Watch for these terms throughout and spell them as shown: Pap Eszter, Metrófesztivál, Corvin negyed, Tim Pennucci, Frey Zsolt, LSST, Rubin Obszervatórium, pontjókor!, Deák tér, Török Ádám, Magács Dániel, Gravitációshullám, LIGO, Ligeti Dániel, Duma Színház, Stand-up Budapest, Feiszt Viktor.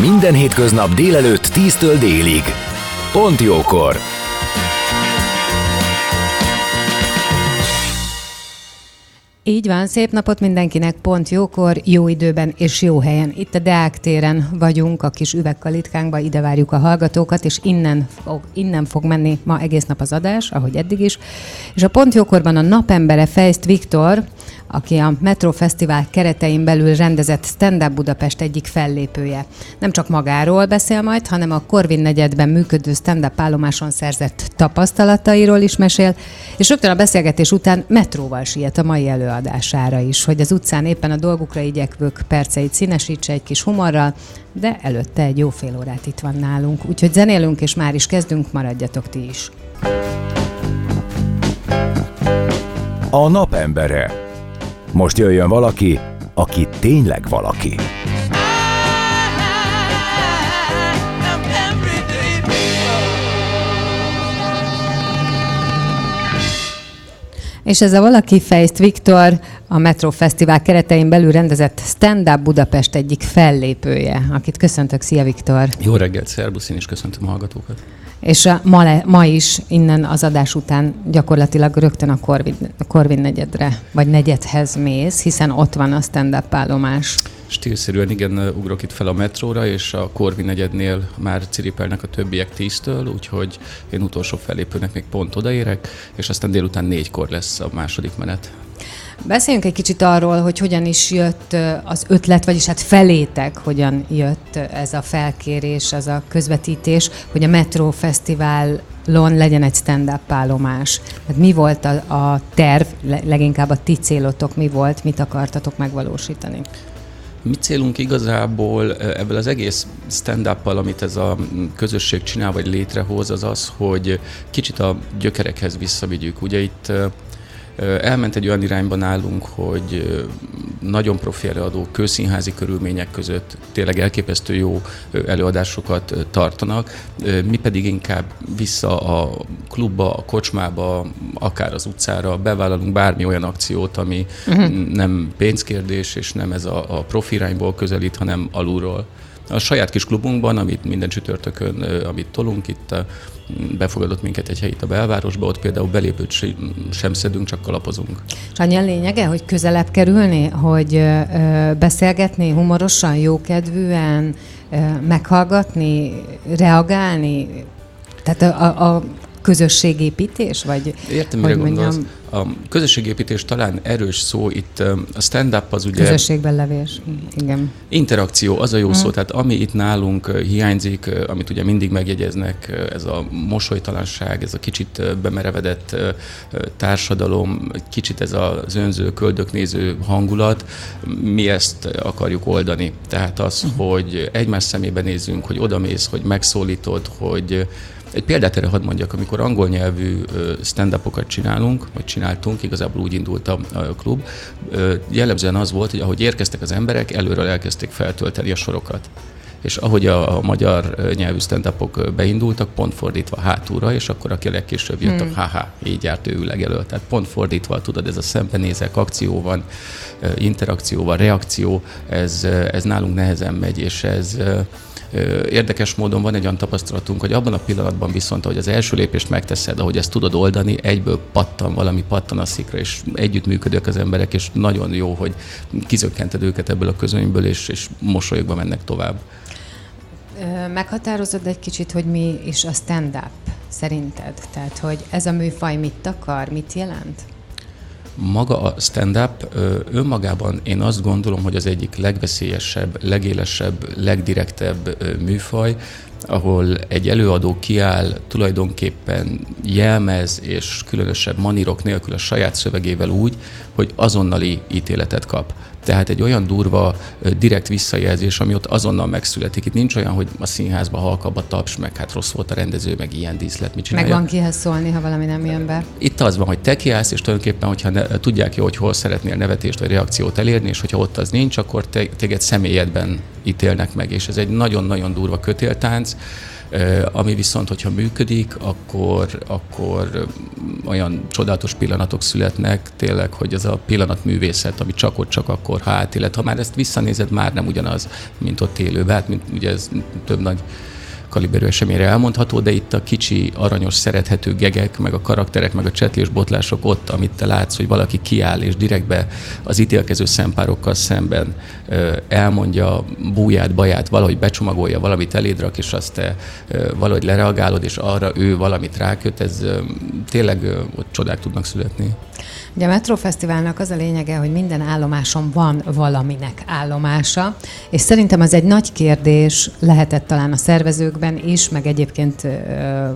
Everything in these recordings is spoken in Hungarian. Minden hétköznap délelőtt 10-től délig. Pont jókor! Így van, szép napot mindenkinek, pont jókor, jó időben és jó helyen. Itt a Deák téren vagyunk, a kis üvegkalitkánkba, ide várjuk a hallgatókat, és innen fog menni ma egész nap az adás, ahogy eddig is. És a pont jókorban a napembere Feiszt Viktor, aki a Metrófesztivál keretein belül rendezett Stand-up Budapest egyik fellépője. Nem csak magáról beszél majd, hanem a Corvin negyedben működő stand-up állomáson szerzett tapasztalatairól is mesél, és rögtön a beszélgetés után metróval siet a mai előadására is, hogy az utcán éppen a dolgukra igyekvők perceit színesítse egy kis humorral, de előtte egy jó fél órát itt van nálunk. Úgyhogy zenélünk, és már is kezdünk, maradjatok ti is. A napembere. Most jöjjön valaki, aki tényleg valaki. És ez a valaki Feiszt Viktor, a Metrófesztivál keretein belül rendezett Stand-up Budapest egyik fellépője, akit köszöntök. Szia, Viktor! Jó reggelt, szervusz, én is köszöntöm a hallgatókat. És ma is innen az adás után gyakorlatilag rögtön a Corvin negyedre, vagy negyedhez mész, hiszen ott van a stand-up állomás. Stílszerűen igen, ugrok itt fel a metróra, és a Corvin negyednél már ciripelnek a többiek 10-től, úgyhogy én utolsó fellépőnek még pont odaérek, és aztán délután 4-kor lesz a második menet. Beszéljünk egy kicsit arról, hogy hogyan is jött az ötlet, vagyis hát felétek hogyan jött ez a felkérés, ez a közvetítés, hogy a Metrófesztiválon legyen egy stand-up állomás. Hát mi volt a terv, leginkább a ti célotok mi volt, mit akartatok megvalósítani? Mi célunk igazából ebből az egész stand-uppal, amit ez a közösség csinál vagy létrehoz, az az, hogy kicsit a gyökerekhez visszavigyük. Ugye itt elment egy olyan irányba nálunk, hogy nagyon profi előadók kőszínházi körülmények között tényleg elképesztő jó előadásokat tartanak, mi pedig inkább vissza a klubba, a kocsmába, akár az utcára bevállalunk bármi olyan akciót, ami nem pénzkérdés, és nem ez a profi irányból közelít, hanem alulról. A saját kis klubunkban, amit minden csütörtökön, amit tolunk, itt befogadott minket egy helyit a belvárosba, ott például belépőt sem szedünk, csak kalapozunk. És annyi a lényege, hogy közelebb kerülni, hogy beszélgetni humorosan, jókedvűen, meghallgatni, reagálni? Tehát a közösségépítés? Vagy, értem, mire gondolsz. A közösségépítés talán erős szó, itt a stand-up az ugye... Közösségben levés, igen. Interakció, az a jó szó, tehát ami itt nálunk hiányzik, amit ugye mindig megjegyeznek, ez a mosolytalanság, ez a kicsit bemerevedett társadalom, kicsit ez az önző, köldöknéző hangulat, mi ezt akarjuk oldani. Tehát az, hogy egymás szemébe nézzünk, hogy odamész, hogy megszólítod, hogy... Egy példát erre hadd mondjak, amikor angol nyelvű stand-upokat csináltunk, igazából úgy indult a klub, jellemzően az volt, hogy ahogy érkeztek az emberek, előről elkezdték feltölteni a sorokat. És ahogy a magyar nyelvű stand-upok beindultak, pont fordítva hátulra, és akkor aki legkésőbb jött, így járt ő legelől. Tehát pont fordítva, tudod, ez a szembenézek, akció van, interakció van, reakció, ez nálunk nehezen megy, és ez... Érdekes módon van egy olyan tapasztalatunk, hogy abban a pillanatban viszont, ahogy az első lépést megteszed, ahogy ezt tudod oldani, egyből valami pattan a szikra, és együttműködők az emberek, és nagyon jó, hogy kizökkented őket ebből a közönyből, és mosolyogva mennek tovább. Meghatározod egy kicsit, hogy mi is a stand-up szerinted? Tehát, hogy ez a műfaj mit akar, mit jelent? Maga a stand-up önmagában én azt gondolom, hogy az egyik legveszélyesebb, legélesebb, legdirektebb műfaj, ahol egy előadó kiáll, tulajdonképpen jelmez és különösebb manírok nélkül a saját szövegével úgy, hogy azonnali ítéletet kap. Tehát egy olyan durva, direkt visszajelzés, ami ott azonnal megszületik. Itt nincs olyan, hogy a színházba halkabb a taps, meg hát rossz volt a rendező, meg ilyen díszlet, mit csinálja. Meg van kihez szólni, ha valami nem jön be. Itt az van, hogy te kiállsz, és tulajdonképpen, hogyha tudják jó, hogy hol szeretnél nevetést vagy reakciót elérni, és hogyha ott az nincs, akkor téged személyedben ítélnek meg. És ez egy nagyon-nagyon durva kötéltánc, ami viszont, hogyha működik, akkor olyan csodálatos pillanatok születnek tényleg, hogy ez a pillanatművészet, ami csak ott, csak akkor, ha átélet. Ha már ezt visszanézed, már nem ugyanaz, mint ott élőben. Hát, mint ugye ez több nagy kaliberű eseményre elmondható, de itt a kicsi, aranyos, szerethető gegek, meg a karakterek, meg a csetlés botlások ott, amit te látsz, hogy valaki kiáll, és direktbe az ítélkező szempárokkal szemben elmondja búját, baját, valahogy becsomagolja, valamit elédrak, és azt te valahogy lereagálod, és arra ő valamit ráköt, ez tényleg ott csodák tudnak születni. Ugye a Metrófesztiválnak az a lényege, hogy minden állomáson van valaminek állomása, és szerintem az egy nagy kérdés lehetett talán a szervezőkben is, meg egyébként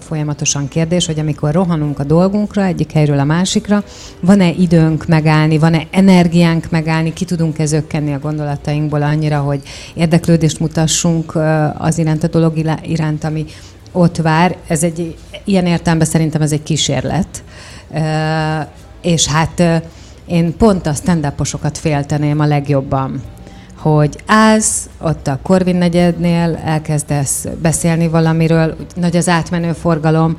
folyamatosan kérdés, hogy amikor rohanunk a dolgunkra, egyik helyről a másikra, van-e időnk megállni, van-e energiánk megállni, ki tudunk-e zökkenni a gondolatainkból annyira, hogy érdeklődést mutassunk az iránt, a dolog iránt, ami ott vár. Ez egy, ilyen értelemben szerintem ez egy kísérlet. És hát én pont a stand-uposokat félteném a legjobban, hogy állsz ott a Corvin negyednél, elkezdesz beszélni valamiről, nagy az átmenő forgalom,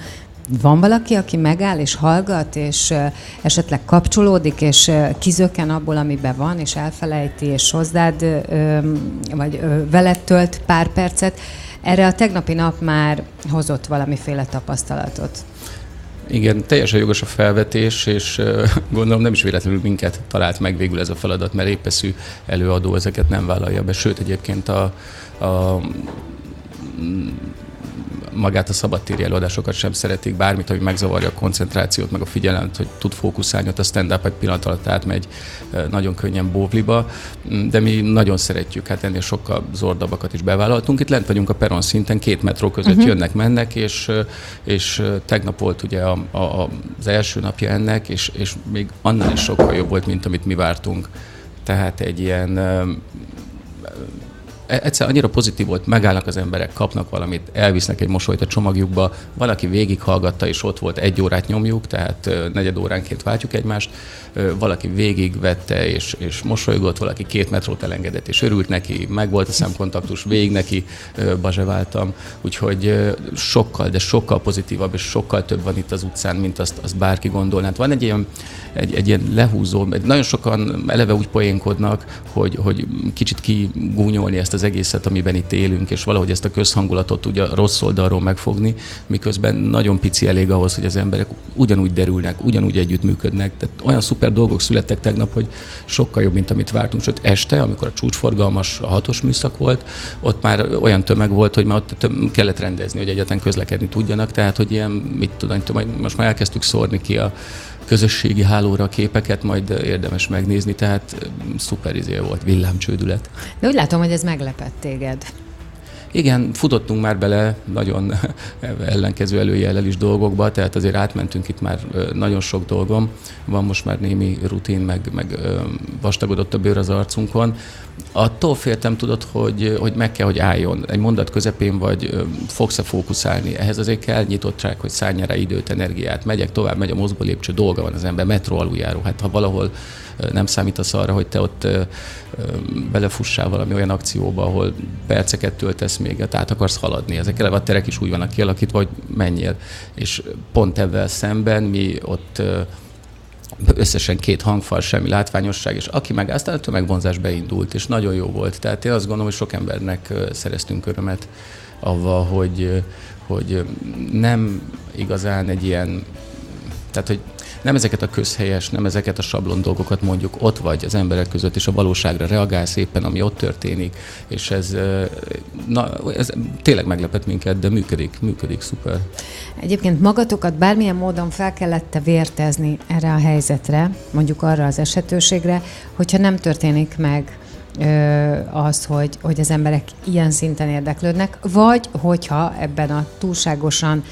van valaki, aki megáll és hallgat, és esetleg kapcsolódik, és kizökken abból, amiben van, és elfelejti, és hozzád, vagy veled tölt pár percet. Erre a tegnapi nap már hozott valamiféle tapasztalatot. Igen, teljesen jogos a felvetés, és gondolom nem is véletlenül minket talált meg végül ez a feladat, mert épeszű előadó ezeket nem vállalja be, sőt egyébként magát a szabadtéri előadásokat sem szeretik, bármit, ami megzavarja a koncentrációt, meg a figyelmet, hogy tud fókuszálni, ott a stand-up egy pillanat alatt átmegy nagyon könnyen bóvliba, de mi nagyon szeretjük, hát ennél sokkal zordabbakat is bevállaltunk. Itt lent vagyunk a peron szinten, 2 metró között jönnek-mennek, és tegnap volt ugye az első napja ennek, és még annál is sokkal jobb volt, mint amit mi vártunk. Tehát egy ilyen... Egyszer annyira pozitív volt, megállnak az emberek, kapnak valamit, elvisznek egy mosolyt a csomagjukba, valaki végighallgatta, és ott volt, 1 órát nyomjuk, tehát 4 óránként váltjuk egymást, valaki végigvette, és mosolygott, valaki 2 metrót elengedett, és örült neki, megvolt a szemkontaktus, végig neki bazseváltam, úgyhogy sokkal, de sokkal pozitívabb, és sokkal több van itt az utcán, mint azt bárki gondolná. Hát van egy ilyen lehúzó, nagyon sokan eleve úgy poénkodnak, hogy kicsit kigúnyolni ezt az egészet, amiben itt élünk, és valahogy ezt a közhangulatot ugye rossz oldalról megfogni, miközben nagyon pici elég ahhoz, hogy az emberek ugyanúgy derülnek, ugyanúgy együttműködnek. Tehát olyan szuper dolgok születtek tegnap, hogy sokkal jobb, mint amit vártunk. Sőt, este, amikor a csúcsforgalmas, a 6-os műszak volt, ott már olyan tömeg volt, hogy már ott kellett rendezni, hogy egyáltalán közlekedni tudjanak, tehát hogy ilyen, mit tudom, most már elkezdtük szórni ki a közösségi hálóra a képeket, majd érdemes megnézni, tehát szuper izé volt, villámcsődület. De úgy látom, hogy ez meglepett téged. Igen, futottunk már bele nagyon ellenkező előjellel is dolgokba, tehát azért átmentünk itt már nagyon sok dolgom. Van most már némi rutin, meg vastagodott a bőr az arcunkon. Attól féltem, tudod, hogy meg kell, hogy álljon. Egy mondat közepén vagy, fogsz-e fókuszálni? Ehhez azért kell nyitottság, hogy szánj rá időt, energiát. Megyek tovább, megy a mozgólépcső, dolga van az ember, metró aluljáró. Hát ha valahol nem számítasz arra, hogy te ott belefussál valami olyan akcióba, ahol perceket töltesz még, át akarsz haladni. Ezek eleve a terek is úgy vannak kialakítva, hogy menjél. És pont ebben szemben mi ott... összesen 2 hangfal, semmi látványosság, és aki meg aztán a tömegvonzás beindult, és nagyon jó volt. Tehát én azt gondolom, hogy sok embernek szereztünk örömet avval, hogy nem igazán egy ilyen, tehát hogy nem ezeket a közhelyes, nem ezeket a sablon dolgokat mondjuk, ott vagy az emberek között, és a valóságra reagálsz éppen, ami ott történik, és ez tényleg meglepett minket, de működik, szuper. Egyébként magatokat bármilyen módon fel kellett vértezni erre a helyzetre, mondjuk arra az esetőségre, hogyha nem történik meg az, hogy az emberek ilyen szinten érdeklődnek, vagy hogyha ebben a túlságosan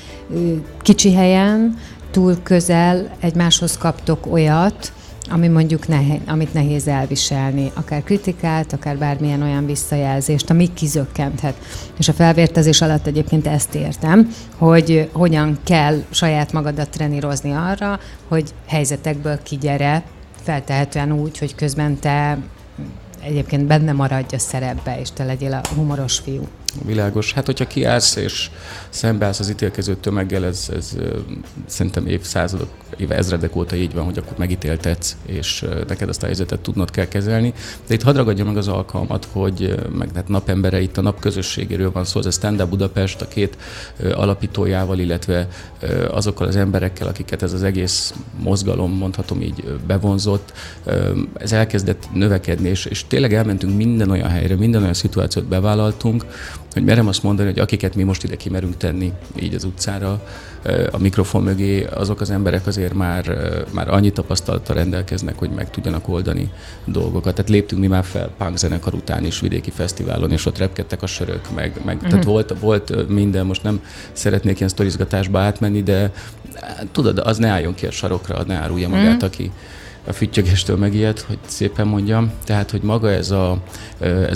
kicsi helyen, túl közel egymáshoz kaptok olyat, ami mondjuk amit nehéz elviselni, akár kritikát, akár bármilyen olyan visszajelzést, ami kizökkenthet. És a felvértezés alatt egyébként ezt értem, hogy hogyan kell saját magadat trenírozni arra, hogy helyzetekből kigyere, feltehetően úgy, hogy közben te egyébként benne maradj a szerepbe, és te legyél a humoros fiú. Világos. Hát, hogyha kiállsz és szembeállsz az ítélkező tömeggel, ez szerintem évszázadok, évezredek óta így van, hogy akkor megítéltetsz, és neked azt a helyzetet tudnod kell kezelni. De itt hadd ragadja meg az alkalmat, hogy meg hát napembere, itt a nap közösségéről van szó, ez a Stand-up Budapest a két alapítójával, illetve azokkal az emberekkel, akiket ez az egész mozgalom, mondhatom így, bevonzott. Ez elkezdett növekedni, és tényleg elmentünk minden olyan helyre, minden olyan szituációt bevállaltunk, hogy merem azt mondani, hogy akiket mi most ide kimerünk tenni így az utcára, a mikrofon mögé, azok az emberek azért már annyi tapasztalattal rendelkeznek, hogy meg tudjanak oldani dolgokat. Tehát léptünk mi már fel punk zenekar után is vidéki fesztiválon, és ott repkedtek a sörök, meg tehát volt minden, most nem szeretnék ilyen sztorizgatásba átmenni, de tudod, az ne álljon ki a sarokra, ne árulja magát, aki a füttyögéstől megijedt, hogy szépen mondjam. Tehát, hogy maga ez a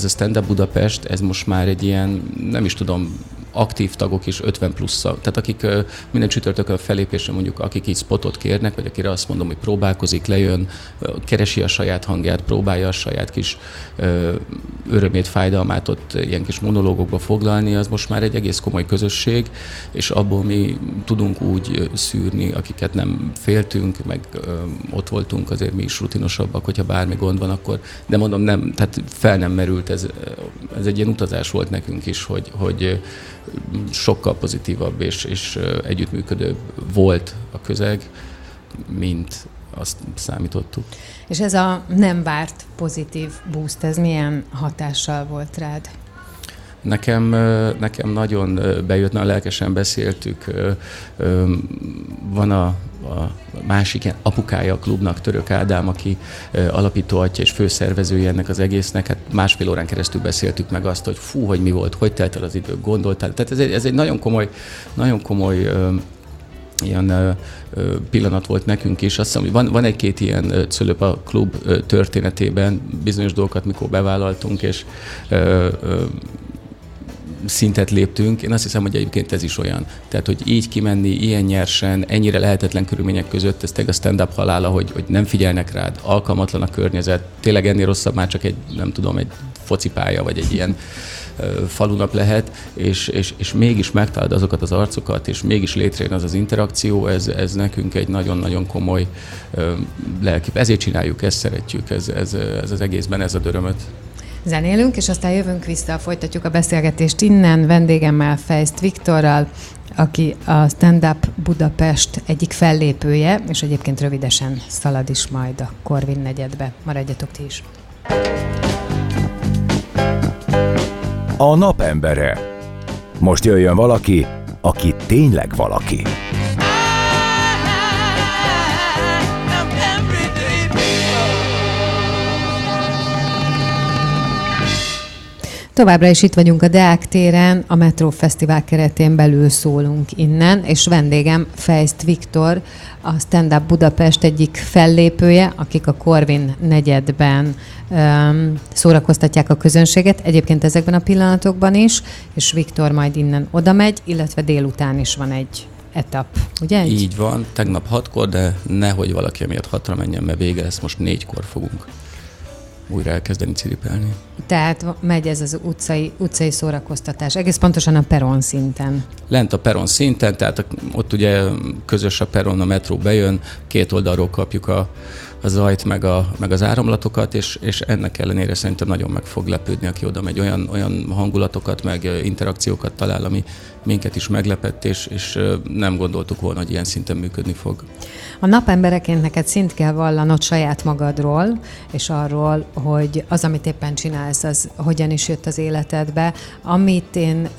Stand-up Budapest, ez most már egy ilyen, nem is tudom, aktív tagok is 50 plusz. Tehát akik minden csütörtökön felépésre mondjuk, akik így spotot kérnek, vagy akire azt mondom, hogy próbálkozik, lejön, keresi a saját hangját, próbálja a saját kis örömét, fájdalmát ott ilyen kis monológokba foglalni, az most már egy egész komoly közösség, és abból mi tudunk úgy szűrni, akiket nem féltünk, meg ott voltunk azért mi is rutinosabbak, hogyha bármi gond van, akkor, de mondom, nem, tehát fel nem merült, ez egy ilyen utazás volt nekünk is, hogy sokkal pozitívabb és együttműködőbb volt a közeg, mint azt számítottuk. És ez a nem várt pozitív boost, ez milyen hatással volt rád? Nekem nagyon bejött, nagyon lelkesen beszéltük. Van a másik apukája a klubnak, Török Ádám, aki alapítóatja és főszervezője ennek az egésznek. Hát másfél órán keresztül beszéltük meg azt, hogy fú, hogy mi volt, hogy telt el az idő, gondoltál. Tehát ez egy nagyon komoly ilyen pillanat volt nekünk is. Azt hiszem, hogy van egy-két ilyen cölöp a klub történetében, bizonyos dolgokat, mikor bevállaltunk, és szintet léptünk. Én azt hiszem, hogy egyébként ez is olyan. Tehát, hogy így kimenni, ilyen nyersen, ennyire lehetetlen körülmények között, ez tényleg a stand-up halála, hogy nem figyelnek rád, alkalmatlan a környezet, tényleg ennél rosszabb már csak egy, nem tudom, egy focipálya, vagy egy ilyen falunap lehet, és mégis megtalálod azokat az arcokat, és mégis létrejön az interakció, ez nekünk egy nagyon-nagyon komoly lelki. Ezért csináljuk, ezt szeretjük, ez az egészben, ez ad örömöt. Zenélünk, és aztán jövünk vissza, folytatjuk a beszélgetést innen vendégemmel, Feiszt Viktorral, aki a Stand-up Budapest egyik fellépője, és egyébként rövidesen szalad is majd a Corvin negyedbe. Maradjatok ti is! A napembere. Most jöjjön valaki, aki tényleg valaki. Továbbra is itt vagyunk a Deák téren, a Metrófesztivál keretén belül szólunk innen, és vendégem Feiszt Viktor, a Stand-up Budapest egyik fellépője, akik a Corvin negyedben szórakoztatják a közönséget, egyébként ezekben a pillanatokban is, és Viktor majd innen oda megy, illetve délután is van egy etap, ugye? Így van, tegnap 6-kor, de nehogy valaki emiatt 6-ra menjen, mert vége lesz, most 4-kor fogunk újra elkezdeni ciripelni. Tehát megy ez az utcai szórakoztatás, egész pontosan a peron szinten. Lent a peron szinten, tehát ott ugye közös a peron, a metró bejön, két oldalról kapjuk a zajt, meg az áramlatokat, és ennek ellenére szerintem nagyon meg fog lepődni, aki oda megy, olyan hangulatokat, meg interakciókat talál, ami minket is meglepett, és nem gondoltuk volna, hogy ilyen szinten működni fog. A napembereként neked szint kell vallanod saját magadról, és arról, hogy az, amit éppen csinálsz, az hogyan is jött az életedbe. Amit én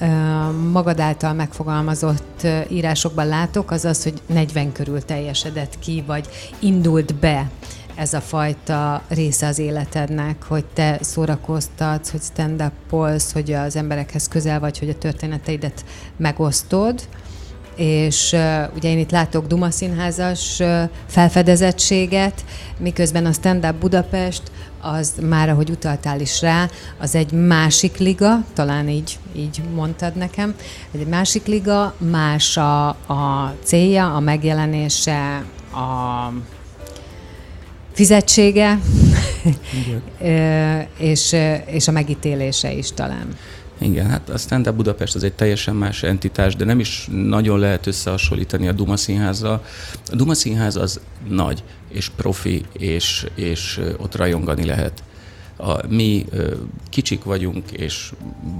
magad által megfogalmazott írásokban látok, az az, hogy 40 körül teljesedett ki, vagy indult be ez a fajta része az életednek, hogy te szórakoztatsz, hogy stand-upolsz, hogy az emberekhez közel vagy, hogy a történeteidet megosztod, és ugye én itt látok Duma Színházas felfedezettséget, miközben a Stand-up Budapest, az már, ahogy utaltál is rá, az egy másik liga, talán így mondtad nekem, egy másik liga, más a célja, a megjelenése, a fizetsége, és a megítélése is talán. Igen, hát a Stand-up Budapest az egy teljesen más entitás, de nem is nagyon lehet összehasonlítani a Duma Színházzal. A Duma Színház az nagy és profi, és ott rajongani lehet. Mi kicsik vagyunk, és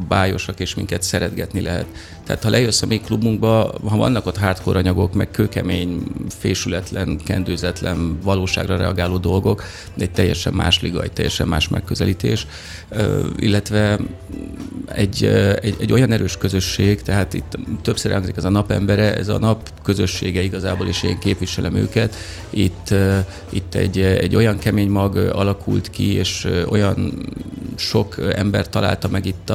bájosak, és minket szeretgetni lehet. Tehát ha lejössz a mi klubunkba, ha vannak ott hardcore anyagok, meg kőkemény, fésületlen, kendőzetlen, valóságra reagáló dolgok, egy teljesen más liga, egy teljesen más megközelítés, illetve egy olyan erős közösség, tehát itt többször elhangzik ez a napembere, ez a nap közössége igazából, és én képviselem őket. Itt egy olyan kemény mag alakult ki, és olyan sok ember találta meg itt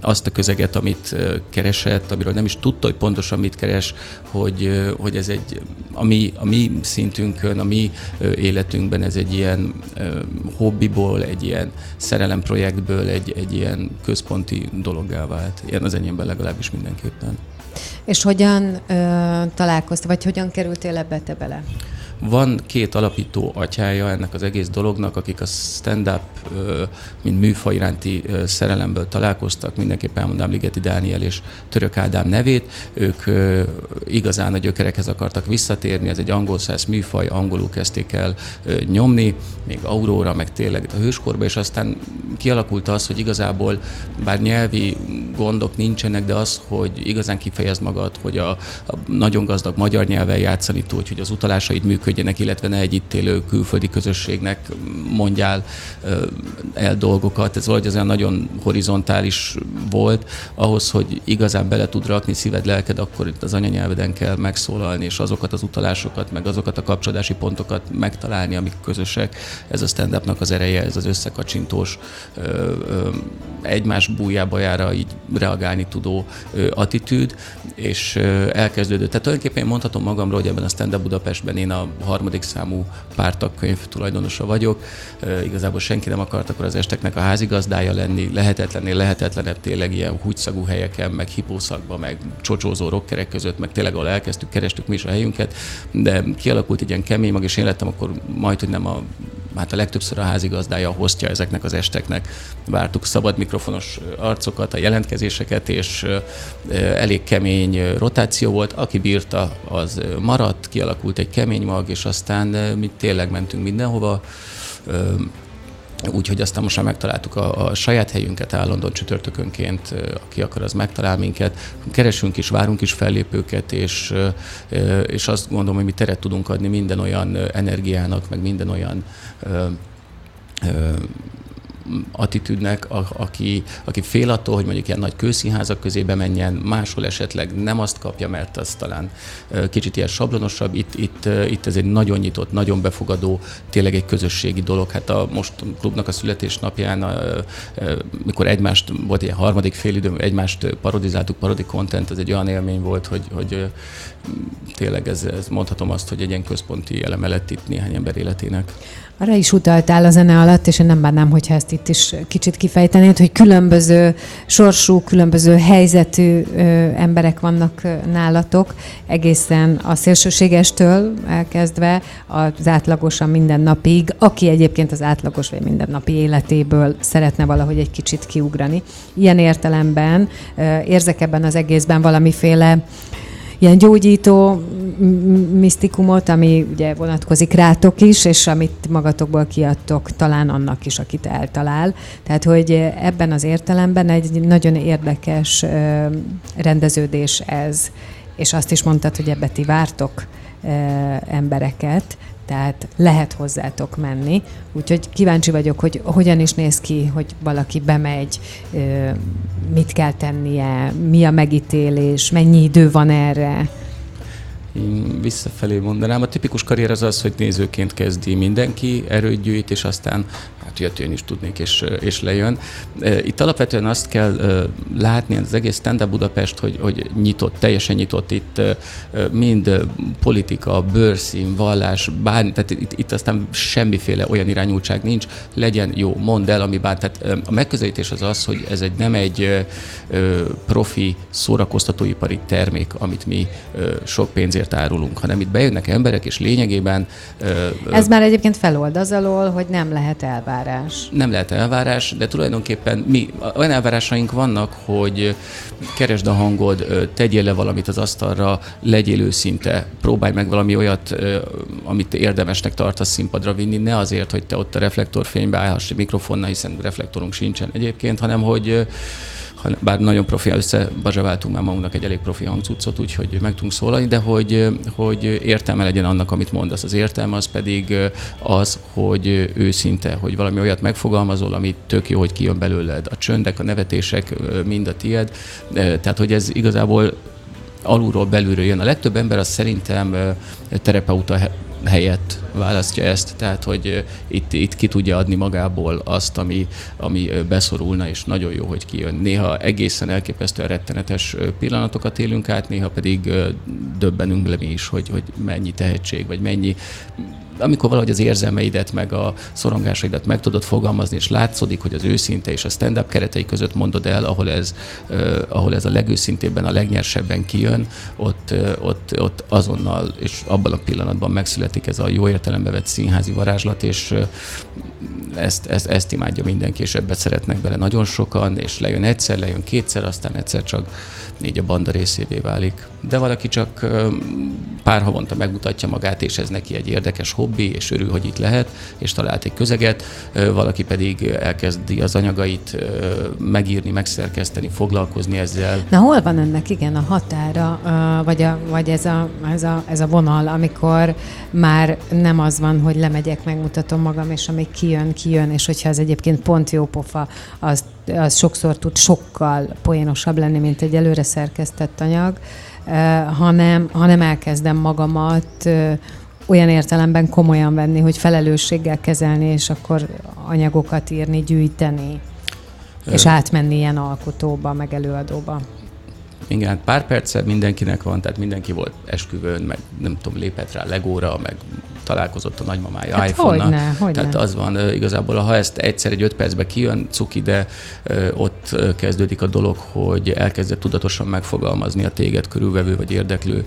azt a közeget, amit keresett, amiről nem is tudta, hogy pontosan mit keres, hogy ez egy, a mi szintünkön, a mi életünkben ez egy ilyen hobbiból, egy ilyen szerelemprojektből, egy ilyen központi dologgá vált. Ilyen az enyémben legalábbis mindenképpen. És hogyan találkoztál, vagy hogyan kerültél ebbe te bele? Van két alapító atyája ennek az egész dolognak, akik a stand-up, mint műfaj iránti szerelemből találkoztak, mindenképp elmondám Ligeti Dániel és Török Ádám nevét, ők igazán a gyökerekhez akartak visszatérni, ez egy angolszász műfaj, angolul kezdték el nyomni, még Aurora, meg tényleg a hőskorba, és aztán kialakult az, hogy igazából, bár nyelvi gondok nincsenek, de az, hogy igazán kifejezd magad, hogy a nagyon gazdag magyar nyelven játszani túl, hogy az utalásaid működjenek, illetve ne egy itt élő külföldi közösségnek mondjál el dolgokat. Ez valahogy az olyan nagyon horizontális volt. Ahhoz, hogy igazán bele tud rakni szíved, lelked, akkor itt az anyanyelveden kell megszólalni, és azokat az utalásokat, meg azokat a kapcsolódási pontokat megtalálni, amik közösek. Ez a stand-upnak az ereje, ez az összekacsintós, egymás bújjába jára így reagálni tudó attitűd, és elkezdődött. Tehát tulajdonképpen én mondhatom magamról, hogy ebben a Stand-up Budapestben én a 3. számú pártagkönyv tulajdonosa vagyok. Igazából senki nem akart akkor az esteknek a házigazdája lenni, lehetetlennél lehetetlenebb, tényleg ilyen húgyszagú helyeken, meg hipószakban, meg csocsózó rockerek között, meg tényleg ahol elkezdtük, kerestük mi is a helyünket, de kialakult egy ilyen kemény mag, és én lettem akkor majdhogy nem a legtöbbször a házigazdája, a hostja ezeknek az esteknek. Vártuk szabad mikrofonos arcokat, a jelentkezéseket, és elég kemény rotáció volt. Aki bírta, az maradt, kialakult egy kemény mag, és aztán mi tényleg mentünk mindenhova. Úgyhogy aztán most már megtaláltuk a saját helyünket állandóan csütörtökönként, aki akar, az megtalál minket. Keresünk is, várunk is fellépőket, és azt gondolom, hogy mi teret tudunk adni minden olyan energiának, meg minden olyan attitűdnek, aki fél attól, hogy mondjuk ilyen nagy kőszínházak közébe menjen, máshol esetleg nem azt kapja, mert az talán kicsit ilyen sablonosabb. Itt ez egy nagyon nyitott, nagyon befogadó, tényleg egy közösségi dolog. Hát most a klubnak a születésnapján, mikor egymást, volt egy harmadik félidő, egymást parodizáltuk, parodi content, ez egy olyan élmény volt, hogy tényleg ez mondhatom azt, hogy egy ilyen központi eleme lett itt néhány ember életének. Arra is utaltál a zene alatt, és én nem bánnám, hogyha ezt itt is kicsit kifejtenéd, hogy különböző sorsú, különböző helyzetű emberek vannak nálatok, egészen a szélsőségestől elkezdve az átlagosan mindennapig, aki egyébként az átlagos vagy mindennapi életéből szeretne valahogy egy kicsit kiugrani. Ilyen értelemben érzek ebben az egészben valamiféle ilyen gyógyító misztikumot, ami ugye vonatkozik rátok is, és amit magatokból kiadtok talán annak is, akit eltalál. Tehát, hogy ebben az értelemben egy nagyon érdekes rendeződés ez. És azt is mondtad, hogy ebbe ti vártok embereket, tehát lehet hozzátok menni. Úgyhogy kíváncsi vagyok, hogy hogyan is néz ki, hogy valaki bemegy, mit kell tennie, mi a megítélés, mennyi idő van erre. visszafelé mondanám. A tipikus karrier az az, hogy nézőként kezdi mindenki, erőt gyűjt, és aztán hát jött, én is tudnék, és lejön. Itt alapvetően azt kell látni, az egész Stand-up Budapest, hogy nyitott, teljesen nyitott, itt mind politika, bőrszín, vallás, bármi, tehát itt aztán semmiféle olyan irányultság nincs, legyen jó, mondd el, ami bár. Tehát a megközelítés az az, hogy ez nem egy profi szórakoztatóipari termék, amit mi sok pénzért árulunk, hanem itt bejönnek emberek, és lényegében... Ez már egyébként felold az alól, hogy nem lehet elvárás. Nem lehet elvárás, de tulajdonképpen mi olyan elvárásaink vannak, hogy keresd a hangod, tegyél le valamit az asztalra, legyél őszinte, próbálj meg valami olyat, amit érdemesnek tartasz színpadra vinni, ne azért, hogy te ott a reflektorfénybe állhass a mikrofonnal, hiszen reflektorunk sincsen egyébként, hanem hogy bár nagyon profi, összebazsaváltunk már magunknak egy elég profi hangcuccot, úgyhogy meg tudunk szólalni, de hogy értelme legyen annak, amit mondasz. Az értelme az pedig az, hogy őszinte, hogy valami olyat megfogalmazol, ami tök jó, hogy kijön belőled. A csöndek, a nevetések mind a tied. Tehát, hogy ez igazából alulról, belülről jön. A legtöbb ember az szerintem terapeuta helyett választja ezt, tehát hogy itt ki tudja adni magából azt, ami beszorulna, és nagyon jó, hogy kijön. Néha egészen elképesztően rettenetes pillanatokat élünk át, néha pedig döbbenünk le mi is, hogy mennyi tehetség, vagy mennyi. Amikor valahogy az érzelmeidet, meg a szorongásaidat meg tudod fogalmazni, és látszódik, hogy az őszinte és a stand-up keretei között mondod el, ahol ez a legőszintébben, a legnyersebben kijön, ott azonnal és abban a pillanatban megszületik ez a jó értelembe vett színházi varázslat, és ezt imádja mindenki, és ebbe szeretnek bele nagyon sokan, és lejön egyszer, lejön kétszer, aztán egyszer csak így a banda részévé válik. De valaki csak pár havonta megmutatja magát, és ez neki egy érdekes hobbi, és örül, hogy itt lehet, és talált egy közeget, valaki pedig elkezdi az anyagait megírni, megszerkeszteni, foglalkozni ezzel. Na hol van ennek, igen, a határa, vagy ez a vonal, amikor már nem az van, hogy lemegyek, megmutatom magam, és amíg kijön, és hogyha ez egyébként pont jó pofa, az sokszor tud sokkal poénosabb lenni, mint egy előre szerkesztett anyag, hanem elkezdem magamat olyan értelemben komolyan venni, hogy felelősséggel kezelni, és akkor anyagokat írni, gyűjteni, és átmenni ilyen alkotóba, meg előadóba. Igen, pár perccel mindenkinek van, tehát mindenki volt esküvőn, meg nem tudom, lépett rá Legóra, meg találkozott a nagymamája iPhone-nal. Hogyne. Az van igazából, ha ezt egyszer egy 5 percbe kijön, cuki, de ott kezdődik a dolog, hogy elkezded tudatosan megfogalmazni a téged körülvevő vagy érdeklő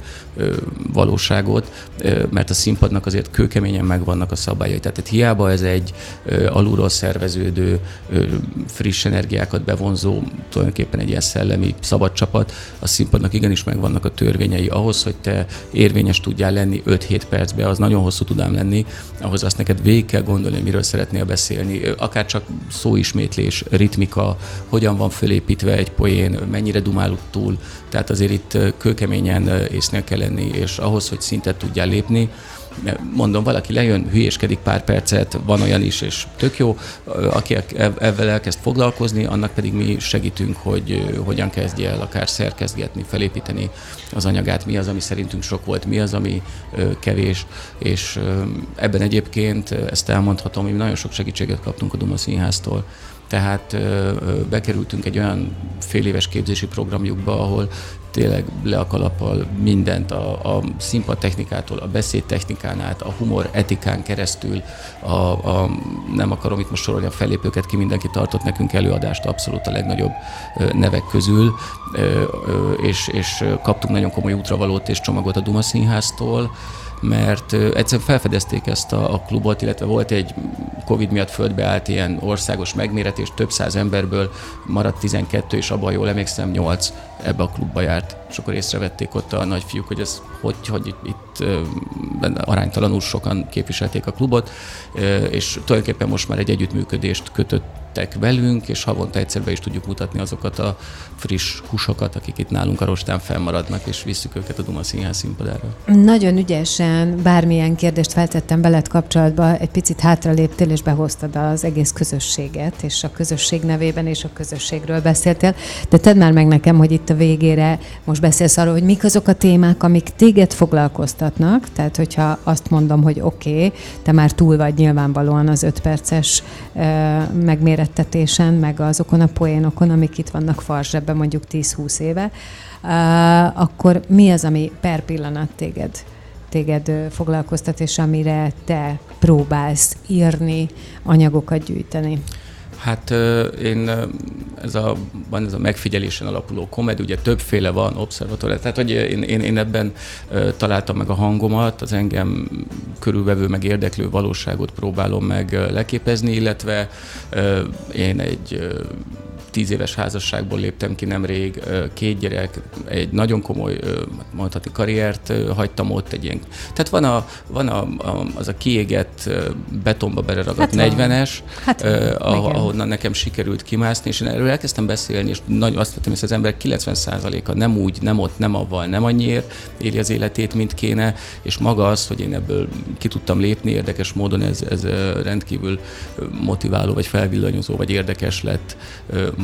valóságot, mert a színpadnak azért kőkeményen megvannak a szabályai. Tehát hiába ez egy alulról szerveződő, friss energiákat bevonzó, tulajdonképpen egy ilyen szellemi szabad csapat, a színpadnak igenis megvannak a törvényei ahhoz, hogy te érvényes tudjál lenni 5-7 percbe, az nagyon hosszú tudám lenni, ahhoz azt neked végig kell gondolni, miről szeretnél beszélni, akár csak szóismétlés, ritmika, hogyan van fölépítve egy poén, mennyire dumálod túl, tehát azért itt kőkeményen észnél kell lenni, és ahhoz, hogy szintet tudjál lépni, mondom, valaki lejön, hülyéskedik pár percet, van olyan is, és tök jó, aki ezzel elkezd foglalkozni, annak pedig mi segítünk, hogy hogyan kezdje el akár szerkesztgetni, felépíteni az anyagát, mi az, ami szerintünk sok volt, mi az, ami kevés, és ebben egyébként ezt elmondhatom, mi nagyon sok segítséget kaptunk a Duma Színháztól. Tehát bekerültünk egy olyan féléves képzési programjukba, ahol tényleg le a kalappal mindent, a színpadtechnikától, a beszédtechnikán át, a humor etikán keresztül, nem akarom itt most sorolni a fellépőket, ki mindenki tartott nekünk előadást, abszolút a legnagyobb nevek közül, és kaptunk nagyon komoly útravalót és csomagot a Duma Színháztól, mert egyszerűen felfedezték ezt a klubot, illetve volt egy Covid miatt földbeállt ilyen országos megméretés, több száz emberből maradt 12, és abban jól emlékszem 8 ebbe a klubba járt. És akkor észrevették ott a nagyfiúk, hogy ez hogy itt aránytalanul sokan képviselték a klubot, és tulajdonképpen most már egy együttműködést kötött eljöttek velünk, és havonta egyszer be is tudjuk mutatni azokat a friss húsokat, akik itt nálunk a rostán fennmaradnak, és visszük őket a Duma Színház színpadára. Nagyon ügyesen bármilyen kérdést feltettem veled kapcsolatban, egy picit hátraléptél, és behoztad az egész közösséget, és a közösség nevében és a közösségről beszéltél. De tedd már meg nekem, hogy itt a végére most beszélsz arról, hogy mik azok a témák, amik téged foglalkoztatnak, tehát hogyha azt mondom, hogy oké, te már túl vagy nyilvánvalóan az 5 perces megmérettetésen, meg azokon a poénokon, amik itt vannak farzsebben mondjuk 10-20 éve, akkor mi az, ami per pillanat téged foglalkoztat, és amire te próbálsz írni, anyagokat gyűjteni? Hát én van ez a megfigyelésen alapuló komed, ugye többféle van, obszervatóriát, tehát hogy én ebben találtam meg a hangomat, az engem körülvevő meg érdeklő valóságot próbálom meg leképezni, illetve én egy 10 éves házasságból léptem ki nemrég, 2 gyerek, egy nagyon komoly, mondhatni, karriert hagytam ott, egy ilyen. Tehát van az a kiégett, betonba bereragadt 40-es, ahonnan nekem sikerült kimászni, és én erről elkezdtem beszélni, és azt vettem észre, az ember 90%-a nem úgy, nem ott, nem avval, nem annyiért éli az életét, mint kéne, és maga az, hogy én ebből ki tudtam lépni érdekes módon, ez rendkívül motiváló, vagy felvillanyozó, vagy érdekes lett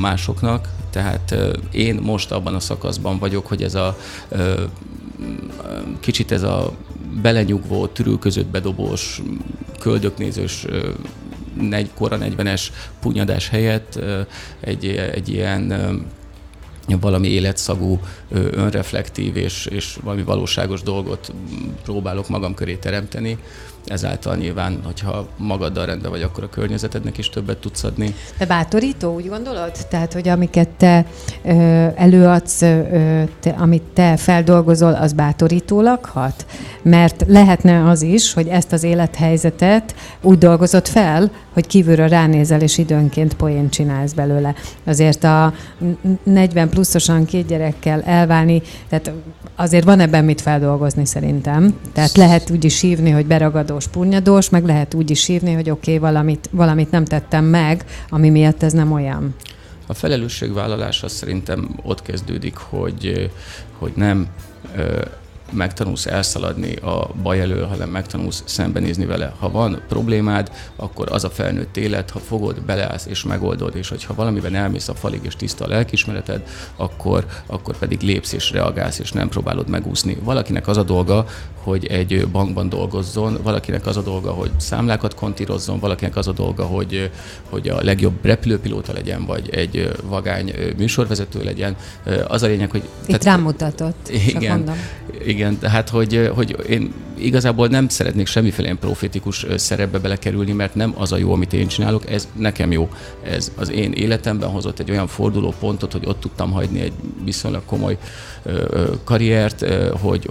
másoknak, tehát én most abban a szakaszban vagyok, hogy ez a kicsit ez a belenyugvó, törülközött bedobós, köldöknézős kora 40-es punyadás helyett egy ilyen valami életszagú, önreflektív és valami valóságos dolgot próbálok magam köré teremteni. Ezáltal nyilván, hogyha magaddal rendben vagy, akkor a környezetednek is többet tudsz adni. De bátorító, úgy gondolod? Tehát, hogy amiket te előadsz, amit te feldolgozol, az bátorítólag hat? Mert lehetne az is, hogy ezt az élethelyzetet úgy dolgozod fel, hogy kívülről ránézel, és időnként poén csinálsz belőle. Azért a 40 pluszosan 2 gyerekkel elválni, tehát azért van ebben mit feldolgozni szerintem. Tehát lehet úgy is hívni, hogy beragadós, purnyadós, meg lehet úgy is hívni, hogy oké, valamit nem tettem meg, ami miatt ez nem olyan. A felelősségvállalás az szerintem ott kezdődik, hogy nem megtanulsz elszaladni a baj elől, hanem megtanulsz szembenézni vele. Ha van problémád, akkor az a felnőtt élet, ha fogod, beleállsz és megoldod, és hogyha valamiben elmész a falig és tiszta a lelkiismereted, akkor pedig lépsz és reagálsz, és nem próbálod megúszni. Valakinek az a dolga, hogy egy bankban dolgozzon, valakinek az a dolga, hogy számlákat kontírozzon, valakinek az a dolga, hogy a legjobb repülőpilóta legyen, vagy egy vagány műsorvezető legyen. Az a lényeg, hogy... Itt rámutatott, csak mondom. Igen, tehát hogy én igazából nem szeretnék semmiféle profétikus szerepbe belekerülni, mert nem az a jó, amit én csinálok, ez nekem jó. Ez az én életemben hozott egy olyan fordulópontot, hogy ott tudtam hagyni egy viszonylag komoly karriert,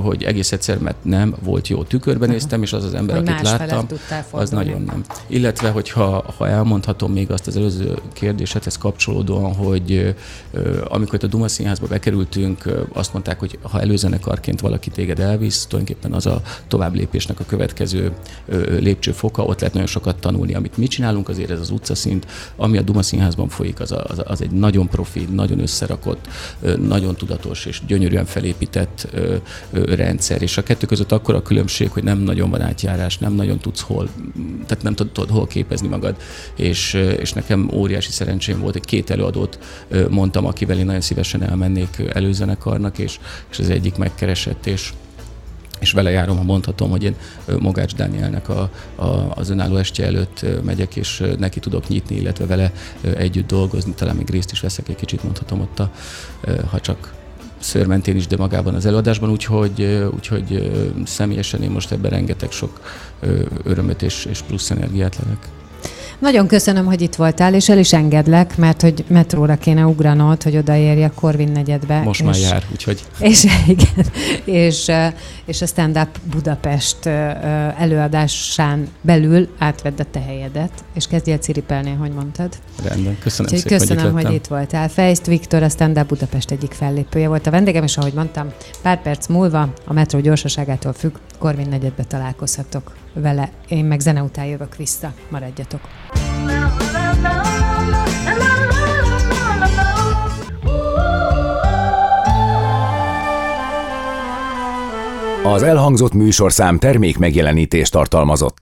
hogy egész egyszer, mert nem volt jó. Tükörben néztem, és az az ember, akit láttam, az nagyon nem. Illetve, hogyha elmondhatom még azt az előző kérdésedhez kapcsolódóan, hogy amikor itt a Duma Színházba bekerültünk, azt mondták, hogy ha előzenekarként valaki téged elvisz, tulajdonképpen az a tovább lépésnek a következő lépcsőfoka, ott lehet nagyon sokat tanulni, amit mi csinálunk, azért ez az utcaszint, ami a Duma Színházban folyik, az egy nagyon profi, nagyon összerakott, nagyon tudatos és gyönyörűen felépített rendszer, és a kettő között akkora különbség, hogy nem nagyon van átjárás, nem nagyon tudsz hol, tehát nem tudod hol képezni magad, és nekem óriási szerencsém volt, hogy 2 előadót mondtam, akivel én nagyon szívesen elmennék előzenekarnak, és az egyik megkeresett, és vele járom, ha mondhatom, hogy én Magács Dánielnek az önálló estje előtt megyek, és neki tudok nyitni, illetve vele együtt dolgozni, talán még részt is veszek egy kicsit, mondhatom ott, ha csak szőrmentén is, de magában az előadásban, úgyhogy személyesen én most ebben rengeteg sok örömöt és plusz energiát levek. Nagyon köszönöm, hogy itt voltál, és el is engedlek, mert hogy metróra kéne ugranod, hogy odaérj a Corvin negyedbe. Most már jár, úgyhogy. És a Stand-up Budapest előadásán belül átvedd a te helyedet, és kezdj el ciripelni, ahogy mondtad. Rendben, köszönöm szépen, hogy itt voltál. Feiszt Viktor, a Stand-up Budapest egyik fellépője volt a vendégem, és ahogy mondtam, pár perc múlva a metró gyorsaságától függ, Corvin negyedbe találkozhatok vele. Én meg zene után jövök vissza. Maradjatok! Az elhangzott műsorszám termékmegjelenítést tartalmazott.